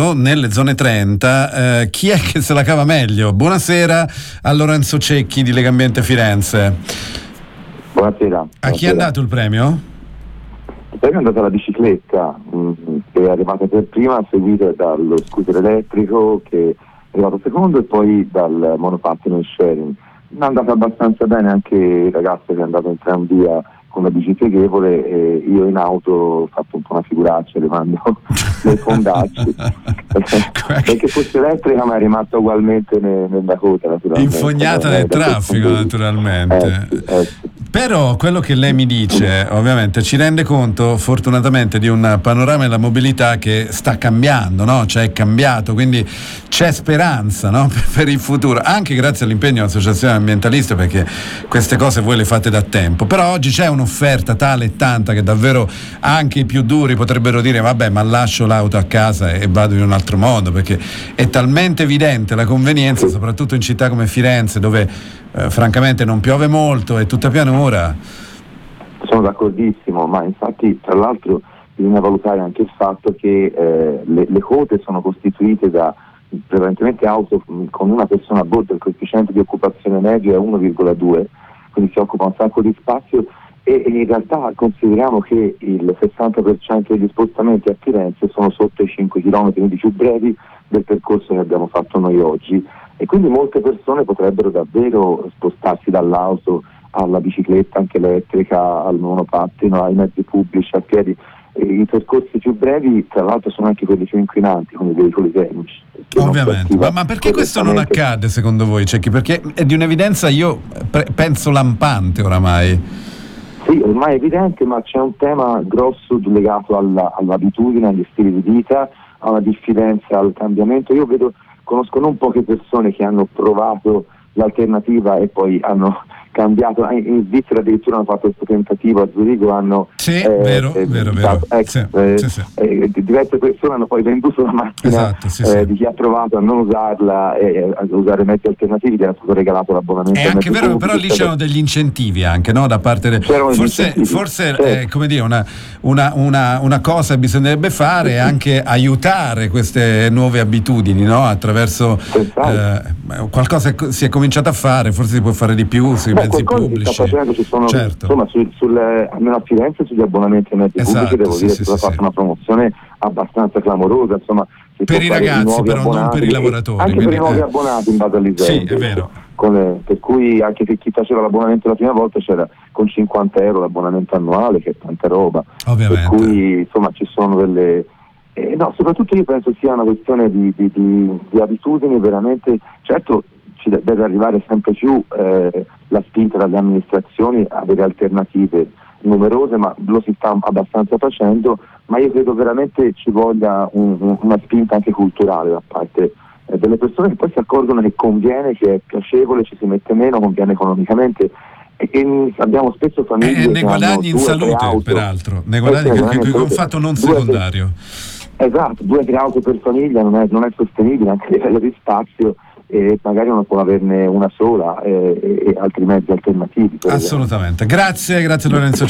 merito, nelle zone 30, chi è che se la cava meglio? Buonasera a Lorenzo Cecchi di Legambiente Firenze. Buonasera. A chi è andato il premio? Il premio è andato alla bicicletta, che è arrivata per prima, seguita dallo scooter elettrico, che è arrivato secondo, e poi dal monopattino sharing. È andato abbastanza bene anche il ragazzo che è andato in tranvia con la bici pieghevole, e io in auto ho fatto un po' una figuraccia levando le fondacce perché fosse elettrica, ma è rimasta ugualmente nel Dakota, naturalmente infognata nel traffico, naturalmente. Però quello che lei mi dice ovviamente ci rende conto fortunatamente di un panorama della mobilità che sta cambiando, no? Cioè è cambiato, quindi c'è speranza, no? Per il futuro, anche grazie all'impegno dell'associazione ambientalista, perché queste cose voi le fate da tempo, però oggi c'è un offerta tale e tanta che davvero anche i più duri potrebbero dire vabbè, ma lascio l'auto a casa e vado in un altro modo, perché è talmente evidente la convenienza, soprattutto in città come Firenze dove francamente non piove molto e tutta pianura. Sono d'accordissimo, ma infatti tra l'altro bisogna valutare anche il fatto che le quote sono costituite da prevalentemente auto con una persona a bordo, il coefficiente di occupazione medio è 1,2, quindi si occupa un sacco di spazio, e in realtà consideriamo che il 60% degli spostamenti a Firenze sono sotto i 5 km, quindi più brevi del percorso che abbiamo fatto noi oggi, e quindi molte persone potrebbero davvero spostarsi dall'auto alla bicicletta, anche elettrica, al monopattino, ai mezzi pubblici, a piedi. I percorsi più brevi tra l'altro sono anche quelli più inquinanti, come i veicoli termici, ovviamente. Ma perché questo non accade secondo voi, Cecchi? Perché è di un'evidenza, io penso lampante oramai. Sì, ormai è evidente, ma c'è un tema grosso legato all'abitudine, agli stili di vita, alla diffidenza, al cambiamento. Io conosco non poche persone che hanno provato l'alternativa e poi hanno cambiato. In Svizzera addirittura hanno fatto questo tentativo, a Zurigo hanno diverse persone hanno poi venduto la macchina, esatto, di chi ha provato a non usarla e a usare mezzi alternativi, gli era stato regalato l'abbonamento. È anche vero, però lì c'erano degli incentivi anche, no? Da parte forse certo. Come dire, una cosa bisognerebbe fare è anche aiutare queste nuove abitudini, no? Attraverso qualcosa si è cominciato a fare, forse si può fare di più sui mezzi pubblici. Sta facendo, ci sono, certo. Insomma, almeno a Firenze sugli abbonamenti ai mezzi pubblici devo dire che stata fatta una promozione abbastanza clamorosa, insomma, per i ragazzi, però non per i lavoratori, anche quindi, per i nuovi abbonati in base all'ISEE, sì, è vero. Per cui anche per chi faceva l'abbonamento la prima volta c'era con €50 l'abbonamento annuale, che è tanta roba, ovviamente. Per cui insomma ci sono delle soprattutto io penso sia una questione di abitudini, veramente. Certo, deve arrivare sempre più la spinta dalle amministrazioni a avere alternative numerose, ma lo si sta abbastanza facendo, ma io credo veramente ci voglia una spinta anche culturale da parte delle persone, che poi si accorgono che conviene, che è piacevole, ci si mette meno, conviene economicamente, e abbiamo spesso famiglie ne guadagni in salute, auto, peraltro ne guadagni, perché è un fatto non secondario. Esatto, 2-3 auto per famiglia non è sostenibile anche a livello di spazio, e magari uno può averne una sola e altri mezzi alternativi. Assolutamente. Grazie Lorenzo.